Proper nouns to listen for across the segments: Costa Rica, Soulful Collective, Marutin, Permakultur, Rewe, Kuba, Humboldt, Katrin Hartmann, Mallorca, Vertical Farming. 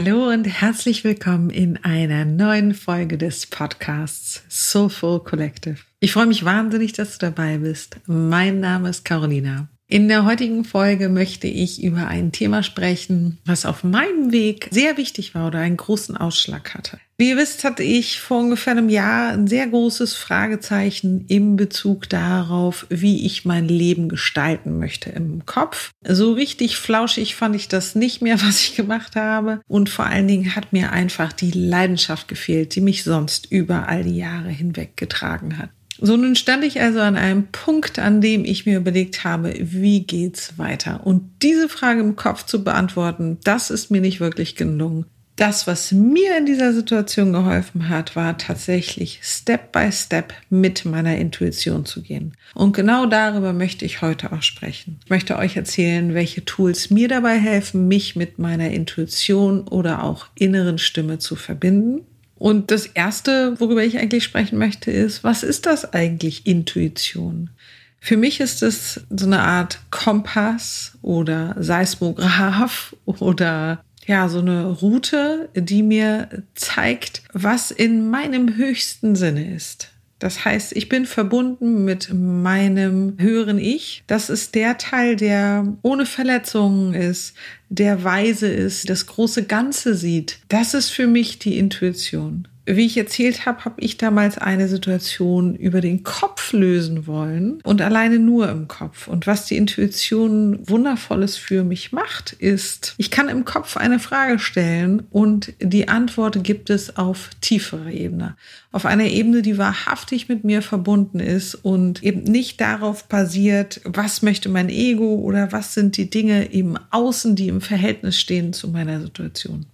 Hallo und herzlich willkommen in einer neuen Folge des Podcasts Soulful Collective. Ich freue mich wahnsinnig, dass du dabei bist. Mein Name ist Carolina. In der heutigen Folge möchte ich über ein Thema sprechen, was auf meinem Weg sehr wichtig war oder einen großen Ausschlag hatte. Wie ihr wisst, hatte ich vor ungefähr einem Jahr ein sehr großes Fragezeichen in Bezug darauf, wie ich mein Leben gestalten möchte im Kopf. So richtig flauschig fand ich das nicht mehr, was ich gemacht habe. Und vor allen Dingen hat mir einfach die Leidenschaft gefehlt, die mich sonst über all die Jahre hinweg getragen hat. So, nun stand ich also an einem Punkt, an dem ich mir überlegt habe, wie geht's weiter? Und diese Frage im Kopf zu beantworten, das ist mir nicht wirklich gelungen. Das, was mir in dieser Situation geholfen hat, war tatsächlich Step by Step mit meiner Intuition zu gehen. Und genau darüber möchte ich heute auch sprechen. Ich möchte euch erzählen, welche Tools mir dabei helfen, mich mit meiner Intuition oder auch inneren Stimme zu verbinden. Und das Erste, worüber ich eigentlich sprechen möchte, ist, was ist das eigentlich Intuition? Für mich ist es so eine Art Kompass oder Seismograph oder ja, so eine Route, die mir zeigt, was in meinem höchsten Sinne ist. Das heißt, ich bin verbunden mit meinem höheren Ich. Das ist der Teil, der ohne Verletzungen ist, der weise ist, das große Ganze sieht. Das ist für mich die Intuition. Wie ich erzählt habe, habe ich damals eine Situation über den Kopf lösen wollen und alleine nur im Kopf. Und was die Intuition Wundervolles für mich macht, ist, ich kann im Kopf eine Frage stellen und die Antwort gibt es auf tieferer Ebene. Auf einer Ebene, die wahrhaftig mit mir verbunden ist und eben nicht darauf basiert, was möchte mein Ego oder was sind die Dinge eben außen, die im Verhältnis stehen zu meiner Situation.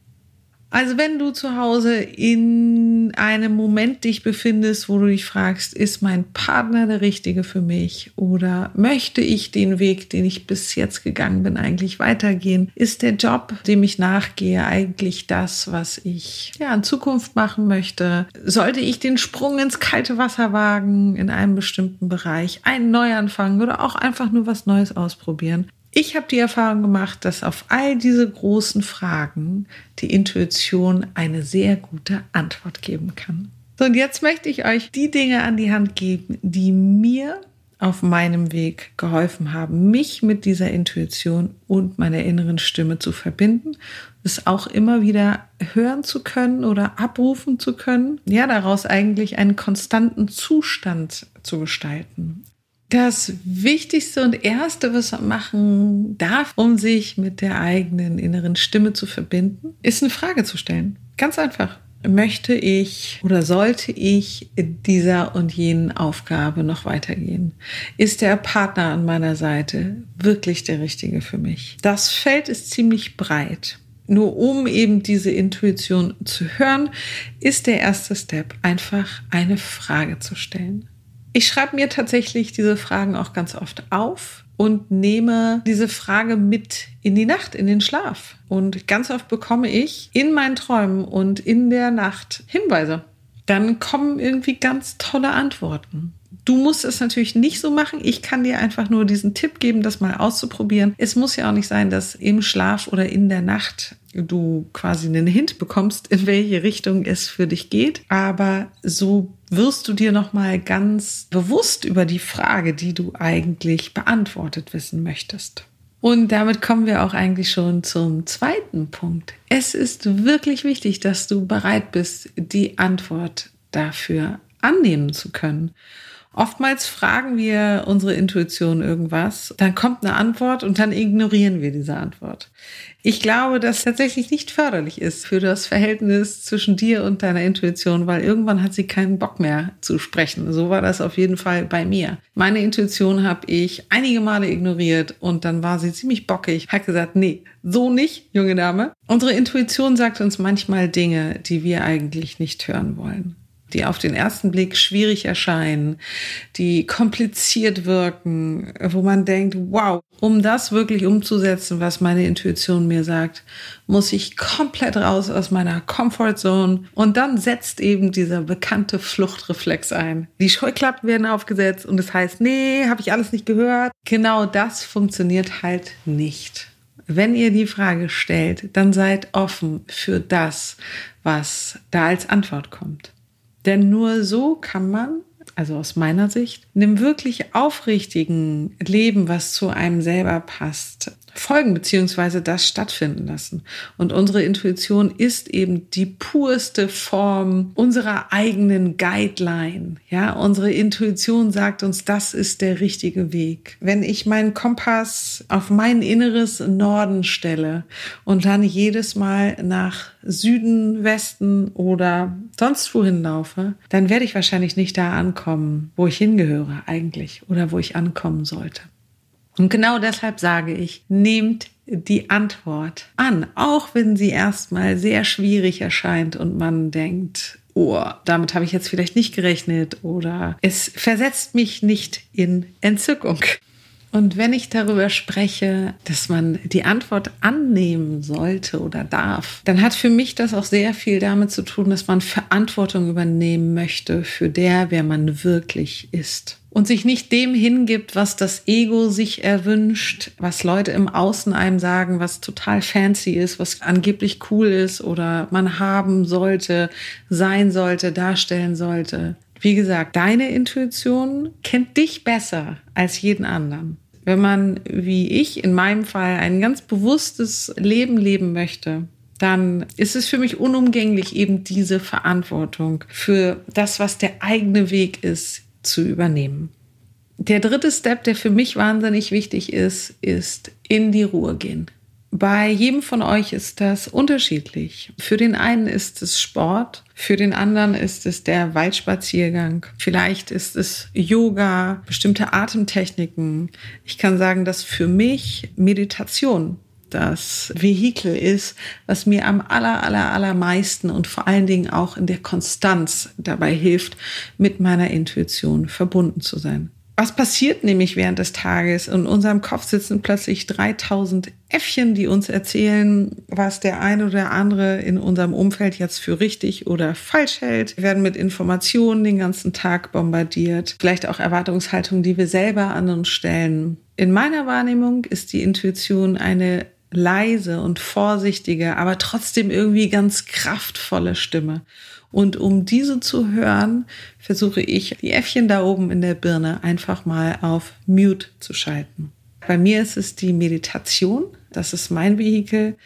Also wenn du zu Hause in einem Moment dich befindest, wo du dich fragst, ist mein Partner der Richtige für mich oder möchte ich den Weg, den ich bis jetzt gegangen bin, eigentlich weitergehen? Ist der Job, dem ich nachgehe, eigentlich das, was ich in Zukunft machen möchte? Sollte ich den Sprung ins kalte Wasser wagen in einem bestimmten Bereich, einen Neuanfang oder auch einfach nur was Neues ausprobieren? Ich habe die Erfahrung gemacht, dass auf all diese großen Fragen die Intuition eine sehr gute Antwort geben kann. So, und jetzt möchte ich euch die Dinge an die Hand geben, die mir auf meinem Weg geholfen haben, mich mit dieser Intuition und meiner inneren Stimme zu verbinden, es auch immer wieder hören zu können oder abrufen zu können, ja, daraus eigentlich einen konstanten Zustand zu gestalten. Das Wichtigste und Erste, was man machen darf, um sich mit der eigenen inneren Stimme zu verbinden, ist eine Frage zu stellen. Ganz einfach. Möchte ich oder sollte ich dieser und jenen Aufgabe noch weitergehen? Ist der Partner an meiner Seite wirklich der Richtige für mich? Das Feld ist ziemlich breit. Nur um eben diese Intuition zu hören, ist der erste Step, einfach eine Frage zu stellen. Ich schreibe mir tatsächlich diese Fragen auch ganz oft auf und nehme diese Frage mit in die Nacht, in den Schlaf. Und ganz oft bekomme ich in meinen Träumen und in der Nacht Hinweise. Dann kommen irgendwie ganz tolle Antworten. Du musst es natürlich nicht so machen. Ich kann dir einfach nur diesen Tipp geben, das mal auszuprobieren. Es muss ja auch nicht sein, dass im Schlaf oder in der Nacht du quasi einen Hint bekommst, in welche Richtung es für dich geht. Aber so wirst du dir nochmal ganz bewusst über die Frage, die du eigentlich beantwortet wissen möchtest. Und damit kommen wir auch eigentlich schon zum zweiten Punkt. Es ist wirklich wichtig, dass du bereit bist, die Antwort dafür annehmen zu können. Oftmals fragen wir unsere Intuition irgendwas, dann kommt eine Antwort und dann ignorieren wir diese Antwort. Ich glaube, dass es tatsächlich nicht förderlich ist für das Verhältnis zwischen dir und deiner Intuition, weil irgendwann hat sie keinen Bock mehr zu sprechen. So war das auf jeden Fall bei mir. Meine Intuition habe ich einige Male ignoriert und dann war sie ziemlich bockig, hat gesagt, nee, so nicht, junge Dame. Unsere Intuition sagt uns manchmal Dinge, die wir eigentlich nicht hören wollen, die auf den ersten Blick schwierig erscheinen, die kompliziert wirken, wo man denkt, wow, um das wirklich umzusetzen, was meine Intuition mir sagt, muss ich komplett raus aus meiner Comfortzone. Und dann setzt eben dieser bekannte Fluchtreflex ein. Die Scheuklappen werden aufgesetzt und es heißt, nee, habe ich alles nicht gehört. Genau das funktioniert halt nicht. wenn ihr die Frage stellt, dann seid offen für das, was da als Antwort kommt. Denn nur so kann man, also aus meiner Sicht, einem wirklich aufrichtigen Leben, was zu einem selber passt, folgen bzw. das stattfinden lassen. Und unsere Intuition ist eben die purste Form unserer eigenen Guideline. Ja, unsere Intuition sagt uns, das ist der richtige Weg. Wenn ich meinen Kompass auf mein inneres Norden stelle und dann jedes Mal nach Süden, Westen oder sonst wohin laufe, dann werde ich wahrscheinlich nicht da ankommen, wo ich hingehöre eigentlich oder wo ich ankommen sollte. Und genau deshalb sage ich, nehmt die Antwort an, auch wenn sie erstmal sehr schwierig erscheint und man denkt, oh, damit habe ich jetzt vielleicht nicht gerechnet oder es versetzt mich nicht in Entzückung. Und wenn ich darüber spreche, dass man die Antwort annehmen sollte oder darf, dann hat für mich das auch sehr viel damit zu tun, dass man Verantwortung übernehmen möchte für der, wer man wirklich ist. Und sich nicht dem hingibt, was das Ego sich erwünscht, was Leute im Außen einem sagen, was total fancy ist, was angeblich cool ist oder man haben sollte, sein sollte, darstellen sollte. Wie gesagt, deine Intuition kennt dich besser als jeden anderen. Wenn man, wie ich in meinem Fall, ein ganz bewusstes Leben leben möchte, dann ist es für mich unumgänglich, eben diese Verantwortung für das, was der eigene Weg ist, zu übernehmen. Der dritte Step, der für mich wahnsinnig wichtig ist, ist in die Ruhe gehen. Bei jedem von euch ist das unterschiedlich. Für den einen ist es Sport, für den anderen ist es der Waldspaziergang, vielleicht ist es Yoga, bestimmte Atemtechniken. Ich kann sagen, dass für mich Meditation das Vehikel ist, was mir am allermeisten und vor allen Dingen auch in der Konstanz dabei hilft, mit meiner Intuition verbunden zu sein. Was passiert nämlich während des Tages? In unserem Kopf sitzen plötzlich 3000 Äffchen, die uns erzählen, was der eine oder andere in unserem Umfeld jetzt für richtig oder falsch hält. Wir werden mit Informationen den ganzen Tag bombardiert, vielleicht auch Erwartungshaltungen, die wir selber an uns stellen. In meiner Wahrnehmung ist die Intuition eine leise und vorsichtige, aber trotzdem irgendwie ganz kraftvolle Stimme. Und um diese zu hören, versuche ich, die Äffchen da oben in der Birne einfach mal auf Mute zu schalten. Bei mir ist es die Meditation, das ist mein Vehikel.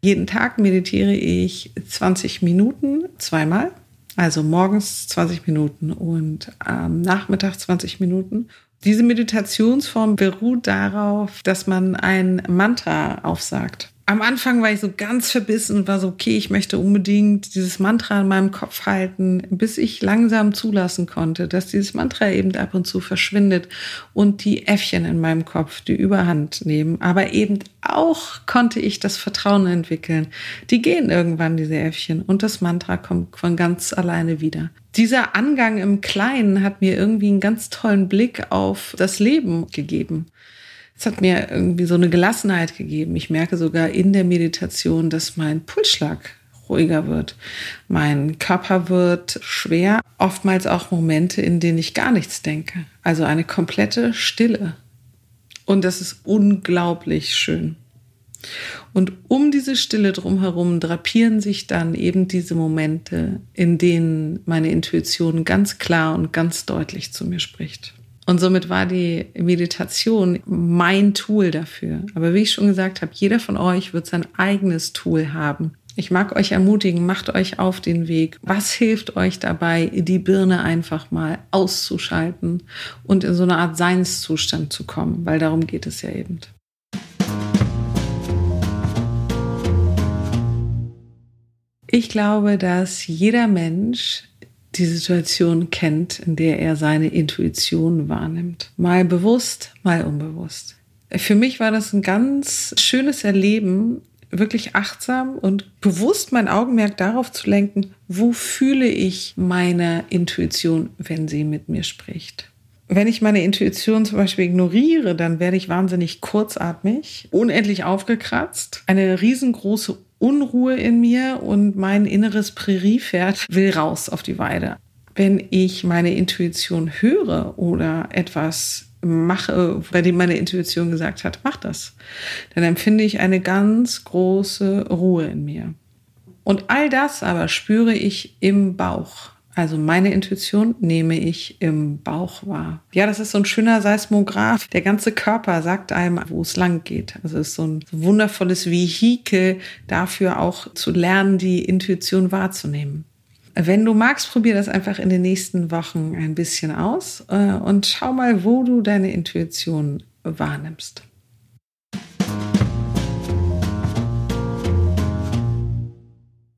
Jeden Tag meditiere ich 20 Minuten zweimal, also morgens 20 Minuten und am Nachmittag 20 Minuten. Diese Meditationsform beruht darauf, dass man ein Mantra aufsagt. Am Anfang war ich so ganz verbissen und war so, okay, ich möchte unbedingt dieses Mantra in meinem Kopf halten, bis ich langsam zulassen konnte, dass dieses Mantra eben ab und zu verschwindet und die Äffchen in meinem Kopf die Überhand nehmen. Aber eben auch konnte ich das Vertrauen entwickeln. Die gehen irgendwann, diese Äffchen, und das Mantra kommt von ganz alleine wieder. Dieser Angang im Kleinen hat mir irgendwie einen ganz tollen Blick auf das Leben gegeben. Es hat mir irgendwie so eine Gelassenheit gegeben. Ich merke sogar in der Meditation, dass mein Pulsschlag ruhiger wird. Mein Körper wird schwer. Oftmals auch Momente, in denen ich gar nichts denke. Also eine komplette Stille. Und das ist unglaublich schön. Und um diese Stille drumherum drapieren sich dann eben diese Momente, in denen meine Intuition ganz klar und ganz deutlich zu mir spricht. Und somit war die Meditation mein Tool dafür. Aber wie ich schon gesagt habe, jeder von euch wird sein eigenes Tool haben. Ich mag euch ermutigen, macht euch auf den Weg. Was hilft euch dabei, die Birne einfach mal auszuschalten und in so eine Art Seinszustand zu kommen? Weil darum geht es ja eben. Ich glaube, dass jeder Mensch die Situation kennt, in der er seine Intuition wahrnimmt. Mal bewusst, mal unbewusst. Für mich war das ein ganz schönes Erleben, wirklich achtsam und bewusst mein Augenmerk darauf zu lenken, wo fühle ich meine Intuition, wenn sie mit mir spricht. Wenn ich meine Intuition zum Beispiel ignoriere, dann werde ich wahnsinnig kurzatmig, unendlich aufgekratzt, eine riesengroße Unruhe in mir und mein inneres Präriepferd will raus auf die Weide. Wenn ich meine Intuition höre oder etwas mache, bei dem meine Intuition gesagt hat, mach das. Dann empfinde ich eine ganz große Ruhe in mir. Und all das aber spüre ich im Bauch. Also meine Intuition nehme ich im Bauch wahr. Ja, das ist so ein schöner Seismograph. Der ganze Körper sagt einem, wo es lang geht. Also es ist so ein wundervolles Vehikel dafür auch zu lernen, die Intuition wahrzunehmen. Wenn du magst, probier das einfach in den nächsten Wochen ein bisschen aus und schau mal, wo du deine Intuition wahrnimmst.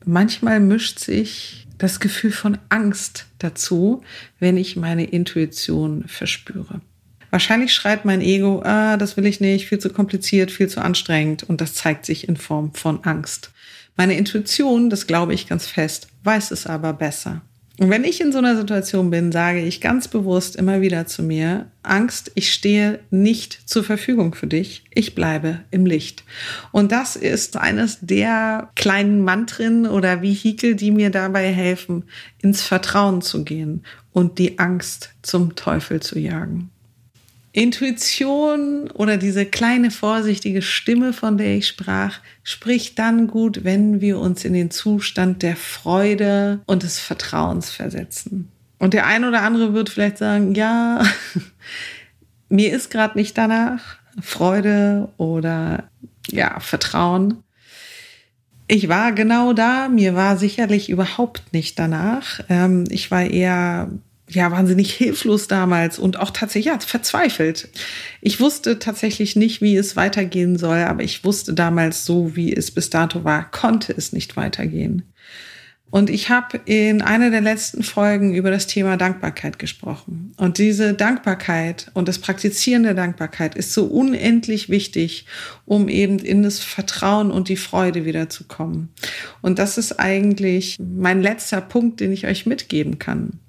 Manchmal mischt sich das Gefühl von Angst dazu, wenn ich meine Intuition verspüre. Wahrscheinlich schreit mein Ego, das will ich nicht, viel zu kompliziert, viel zu anstrengend, und das zeigt sich in Form von Angst. Meine Intuition, das glaube ich ganz fest, weiß es aber besser. Und wenn ich in so einer Situation bin, sage ich ganz bewusst immer wieder zu mir, Angst, ich stehe nicht zur Verfügung für dich, ich bleibe im Licht. Und das ist eines der kleinen Mantren oder Vehikel, die mir dabei helfen, ins Vertrauen zu gehen und die Angst zum Teufel zu jagen. Intuition oder diese kleine vorsichtige Stimme, von der ich sprach, spricht dann gut, wenn wir uns in den Zustand der Freude und des Vertrauens versetzen. Und der ein oder andere wird vielleicht sagen, ja, mir ist gerade nicht danach, Freude oder ja, Vertrauen. Ich war genau da, mir war sicherlich überhaupt nicht danach. Ich war eher wahnsinnig hilflos damals und auch tatsächlich verzweifelt. Ich wusste tatsächlich nicht, wie es weitergehen soll, aber ich wusste damals, so wie es bis dato war, konnte es nicht weitergehen. Und ich habe in einer der letzten Folgen über das Thema Dankbarkeit gesprochen. Und diese Dankbarkeit und das Praktizieren der Dankbarkeit ist so unendlich wichtig, um eben in das Vertrauen und die Freude wiederzukommen. Und das ist eigentlich mein letzter Punkt, den ich euch mitgeben kann,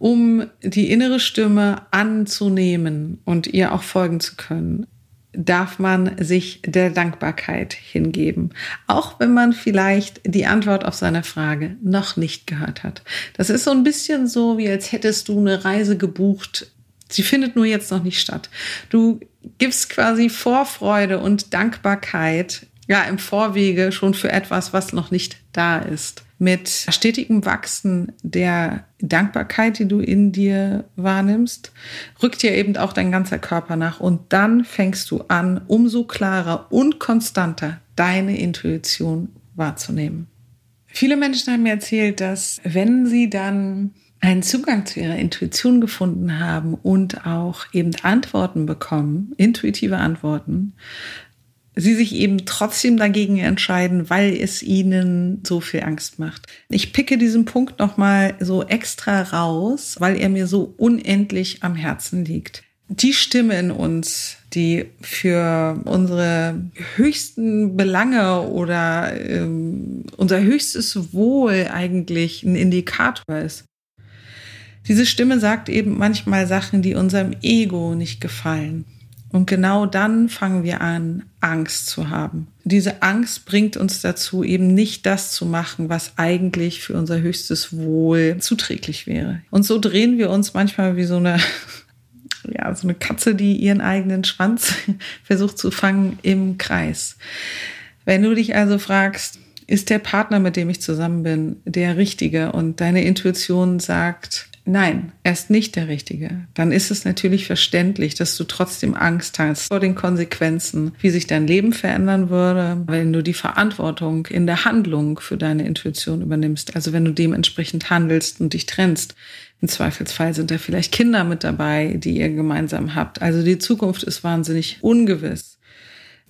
um die innere Stimme anzunehmen und ihr auch folgen zu können, darf man sich der Dankbarkeit hingeben. Auch wenn man vielleicht die Antwort auf seine Frage noch nicht gehört hat. Das ist so ein bisschen so, wie als hättest du eine Reise gebucht. Sie findet nur jetzt noch nicht statt. Du gibst quasi Vorfreude und Dankbarkeit, ja, im Vorwege schon für etwas, was noch nicht da ist. Mit stetigem Wachsen der Dankbarkeit, die du in dir wahrnimmst, rückt dir eben auch dein ganzer Körper nach. Und dann fängst du an, umso klarer und konstanter deine Intuition wahrzunehmen. Viele Menschen haben mir erzählt, dass wenn sie dann einen Zugang zu ihrer Intuition gefunden haben und auch eben Antworten bekommen, intuitive Antworten, sie sich eben trotzdem dagegen entscheiden, weil es ihnen so viel Angst macht. Ich picke diesen Punkt nochmal so extra raus, weil er mir so unendlich am Herzen liegt. Die Stimme in uns, die für unsere höchsten Belange oder unser höchstes Wohl eigentlich ein Indikator ist. Diese Stimme sagt eben manchmal Sachen, die unserem Ego nicht gefallen. Und genau dann fangen wir an, Angst zu haben. Diese Angst bringt uns dazu, eben nicht das zu machen, was eigentlich für unser höchstes Wohl zuträglich wäre. Und so drehen wir uns manchmal wie so eine Katze, die ihren eigenen Schwanz versucht zu fangen, im Kreis. Wenn du dich also fragst, ist der Partner, mit dem ich zusammen bin, der Richtige? Und deine Intuition sagt, nein, er ist nicht der Richtige. Dann ist es natürlich verständlich, dass du trotzdem Angst hast vor den Konsequenzen, wie sich dein Leben verändern würde, wenn du die Verantwortung in der Handlung für deine Intuition übernimmst. Also wenn du dementsprechend handelst und dich trennst. Im Zweifelsfall sind da vielleicht Kinder mit dabei, die ihr gemeinsam habt. Also die Zukunft ist wahnsinnig ungewiss.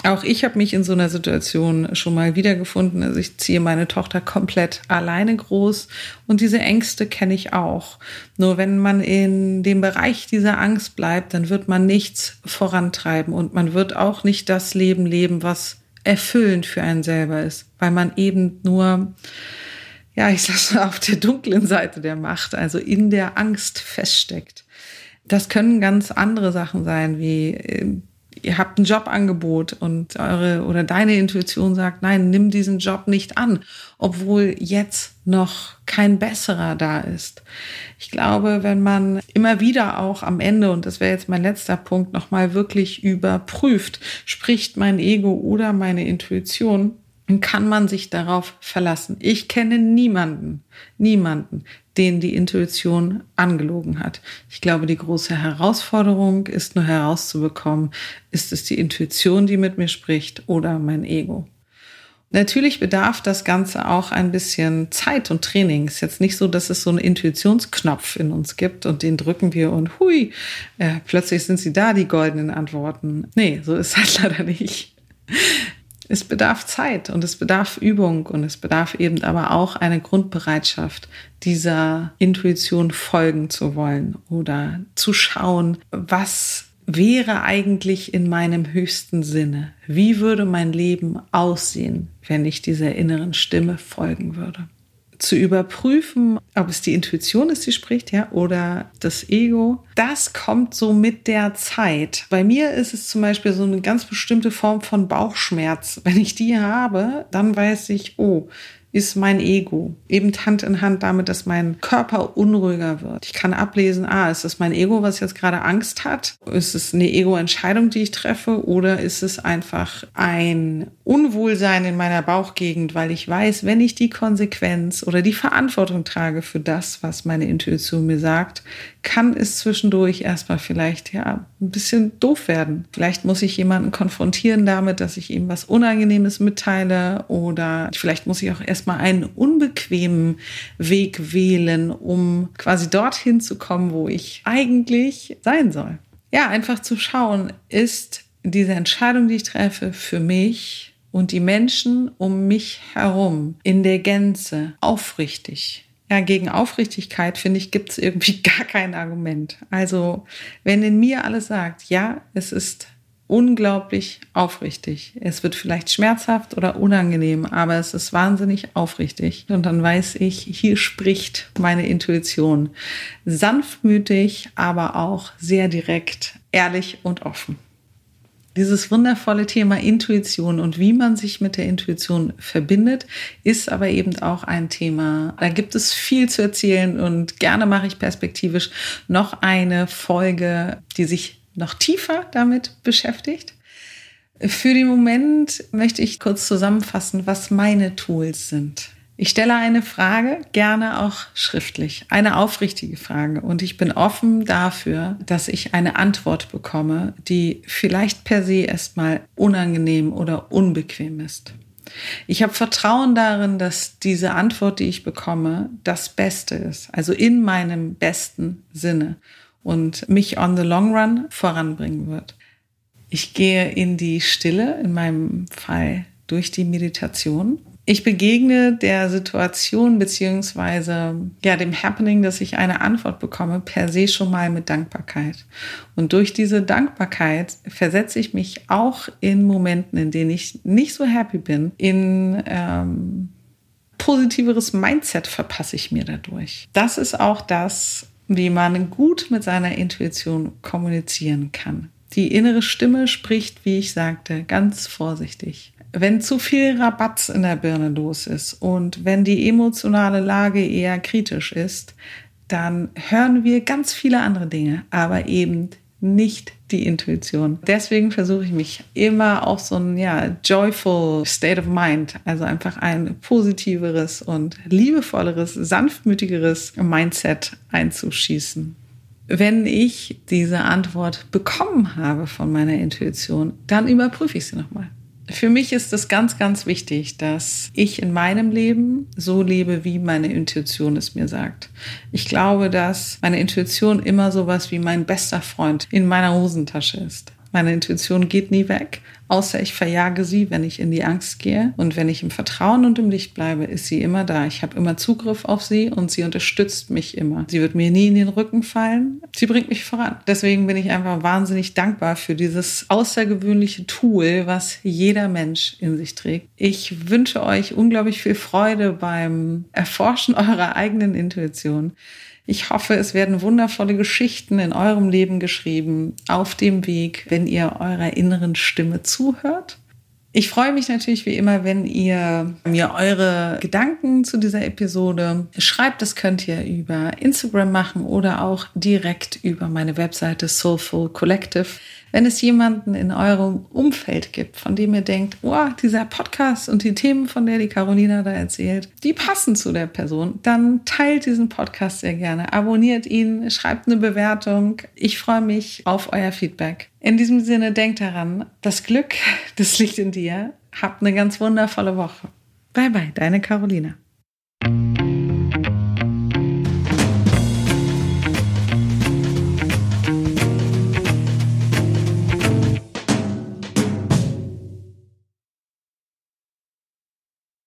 Auch ich habe mich in so einer Situation schon mal wiedergefunden. Also ich ziehe meine Tochter komplett alleine groß und diese Ängste kenne ich auch. Nur wenn man in dem Bereich dieser Angst bleibt, dann wird man nichts vorantreiben und man wird auch nicht das Leben leben, was erfüllend für einen selber ist, weil man eben nur, ich sag's mal, auf der dunklen Seite der Macht, also in der Angst feststeckt. Das können ganz andere Sachen sein wie ihr habt ein Jobangebot und eure oder deine Intuition sagt, nein, nimm diesen Job nicht an, obwohl jetzt noch kein besserer da ist. Ich glaube, wenn man immer wieder auch am Ende, und das wäre jetzt mein letzter Punkt, nochmal wirklich überprüft, spricht mein Ego oder meine Intuition, dann kann man sich darauf verlassen. Ich kenne niemanden, den die Intuition angelogen hat. Ich glaube, die große Herausforderung ist nur herauszubekommen, ist es die Intuition, die mit mir spricht, oder mein Ego. Natürlich bedarf das Ganze auch ein bisschen Zeit und Training. Es ist jetzt nicht so, dass es so einen Intuitionsknopf in uns gibt und den drücken wir und hui, plötzlich sind sie da, die goldenen Antworten. Nee, so ist das leider nicht. Es bedarf Zeit und es bedarf Übung und es bedarf eben aber auch eine Grundbereitschaft, dieser Intuition folgen zu wollen oder zu schauen, was wäre eigentlich in meinem höchsten Sinne? Wie würde mein Leben aussehen, wenn ich dieser inneren Stimme folgen würde? Zu überprüfen, ob es die Intuition ist, die spricht, ja, oder das Ego. Das kommt so mit der Zeit. Bei mir ist es zum Beispiel so eine ganz bestimmte Form von Bauchschmerz. Wenn ich die habe, dann weiß ich, oh, ist mein Ego eben Hand in Hand damit, dass mein Körper unruhiger wird. Ich kann ablesen, ist das mein Ego, was jetzt gerade Angst hat? Ist es eine Ego-Entscheidung, die ich treffe? Oder ist es einfach ein Unwohlsein in meiner Bauchgegend, weil ich weiß, wenn ich die Konsequenz oder die Verantwortung trage für das, was meine Intuition mir sagt, kann es zwischendurch erstmal vielleicht ein bisschen doof werden. Vielleicht muss ich jemanden konfrontieren damit, dass ich ihm was Unangenehmes mitteile, oder vielleicht muss ich auch erstmal einen unbequemen Weg wählen, um quasi dorthin zu kommen, wo ich eigentlich sein soll. Ja, einfach zu schauen, ist diese Entscheidung, die ich treffe, für mich und die Menschen um mich herum in der Gänze aufrichtig? Ja, gegen Aufrichtigkeit, finde ich, gibt es irgendwie gar kein Argument. Also, wenn in mir alles sagt, ja, es ist unglaublich aufrichtig. Es wird vielleicht schmerzhaft oder unangenehm, aber es ist wahnsinnig aufrichtig. Und dann weiß ich, hier spricht meine Intuition. Sanftmütig, aber auch sehr direkt, ehrlich und offen. Dieses wundervolle Thema Intuition und wie man sich mit der Intuition verbindet, ist aber eben auch ein Thema. Da gibt es viel zu erzählen und gerne mache ich perspektivisch noch eine Folge, die sich noch tiefer damit beschäftigt. Für den Moment möchte ich kurz zusammenfassen, was meine Tools sind. Ich stelle eine Frage, gerne auch schriftlich, eine aufrichtige Frage, und ich bin offen dafür, dass ich eine Antwort bekomme, die vielleicht per se erstmal unangenehm oder unbequem ist. Ich habe Vertrauen darin, dass diese Antwort, die ich bekomme, das Beste ist, also in meinem besten Sinne, und mich on the long run voranbringen wird. Ich gehe in die Stille, in meinem Fall durch die Meditation. Ich begegne der Situation beziehungsweise dem Happening, dass ich eine Antwort bekomme, per se schon mal mit Dankbarkeit. Und durch diese Dankbarkeit versetze ich mich auch in Momenten, in denen ich nicht so happy bin, in positiveres Mindset verpasse ich mir dadurch. Das ist auch das, wie man gut mit seiner Intuition kommunizieren kann. Die innere Stimme spricht, wie ich sagte, ganz vorsichtig. Wenn zu viel Rabatz in der Birne los ist und wenn die emotionale Lage eher kritisch ist, dann hören wir ganz viele andere Dinge, aber eben nicht die Intuition. Deswegen versuche ich mich immer auf so ein joyful state of mind, also einfach ein positiveres und liebevolleres, sanftmütigeres Mindset einzuschießen. Wenn ich diese Antwort bekommen habe von meiner Intuition, dann überprüfe ich sie nochmal. Für mich ist es ganz, ganz wichtig, dass ich in meinem Leben so lebe, wie meine Intuition es mir sagt. Ich glaube, dass meine Intuition immer sowas wie mein bester Freund in meiner Hosentasche ist. Meine Intuition geht nie weg, außer ich verjage sie, wenn ich in die Angst gehe. Und wenn ich im Vertrauen und im Licht bleibe, ist sie immer da. Ich habe immer Zugriff auf sie und sie unterstützt mich immer. Sie wird mir nie in den Rücken fallen. Sie bringt mich voran. Deswegen bin ich einfach wahnsinnig dankbar für dieses außergewöhnliche Tool, was jeder Mensch in sich trägt. Ich wünsche euch unglaublich viel Freude beim Erforschen eurer eigenen Intuition. Ich hoffe, es werden wundervolle Geschichten in eurem Leben geschrieben, auf dem Weg, wenn ihr eurer inneren Stimme zuhört. Ich freue mich natürlich wie immer, wenn ihr mir eure Gedanken zu dieser Episode schreibt. Das könnt ihr über Instagram machen oder auch direkt über meine Webseite Soulful Collective. Wenn es jemanden in eurem Umfeld gibt, von dem ihr denkt, oh, dieser Podcast und die Themen, von der die Carolina da erzählt, die passen zu der Person, dann teilt diesen Podcast sehr gerne, abonniert ihn, schreibt eine Bewertung. Ich freue mich auf euer Feedback. In diesem Sinne, denkt daran, das Glück, das liegt in dir. Habt eine ganz wundervolle Woche. Bye bye, deine Carolina.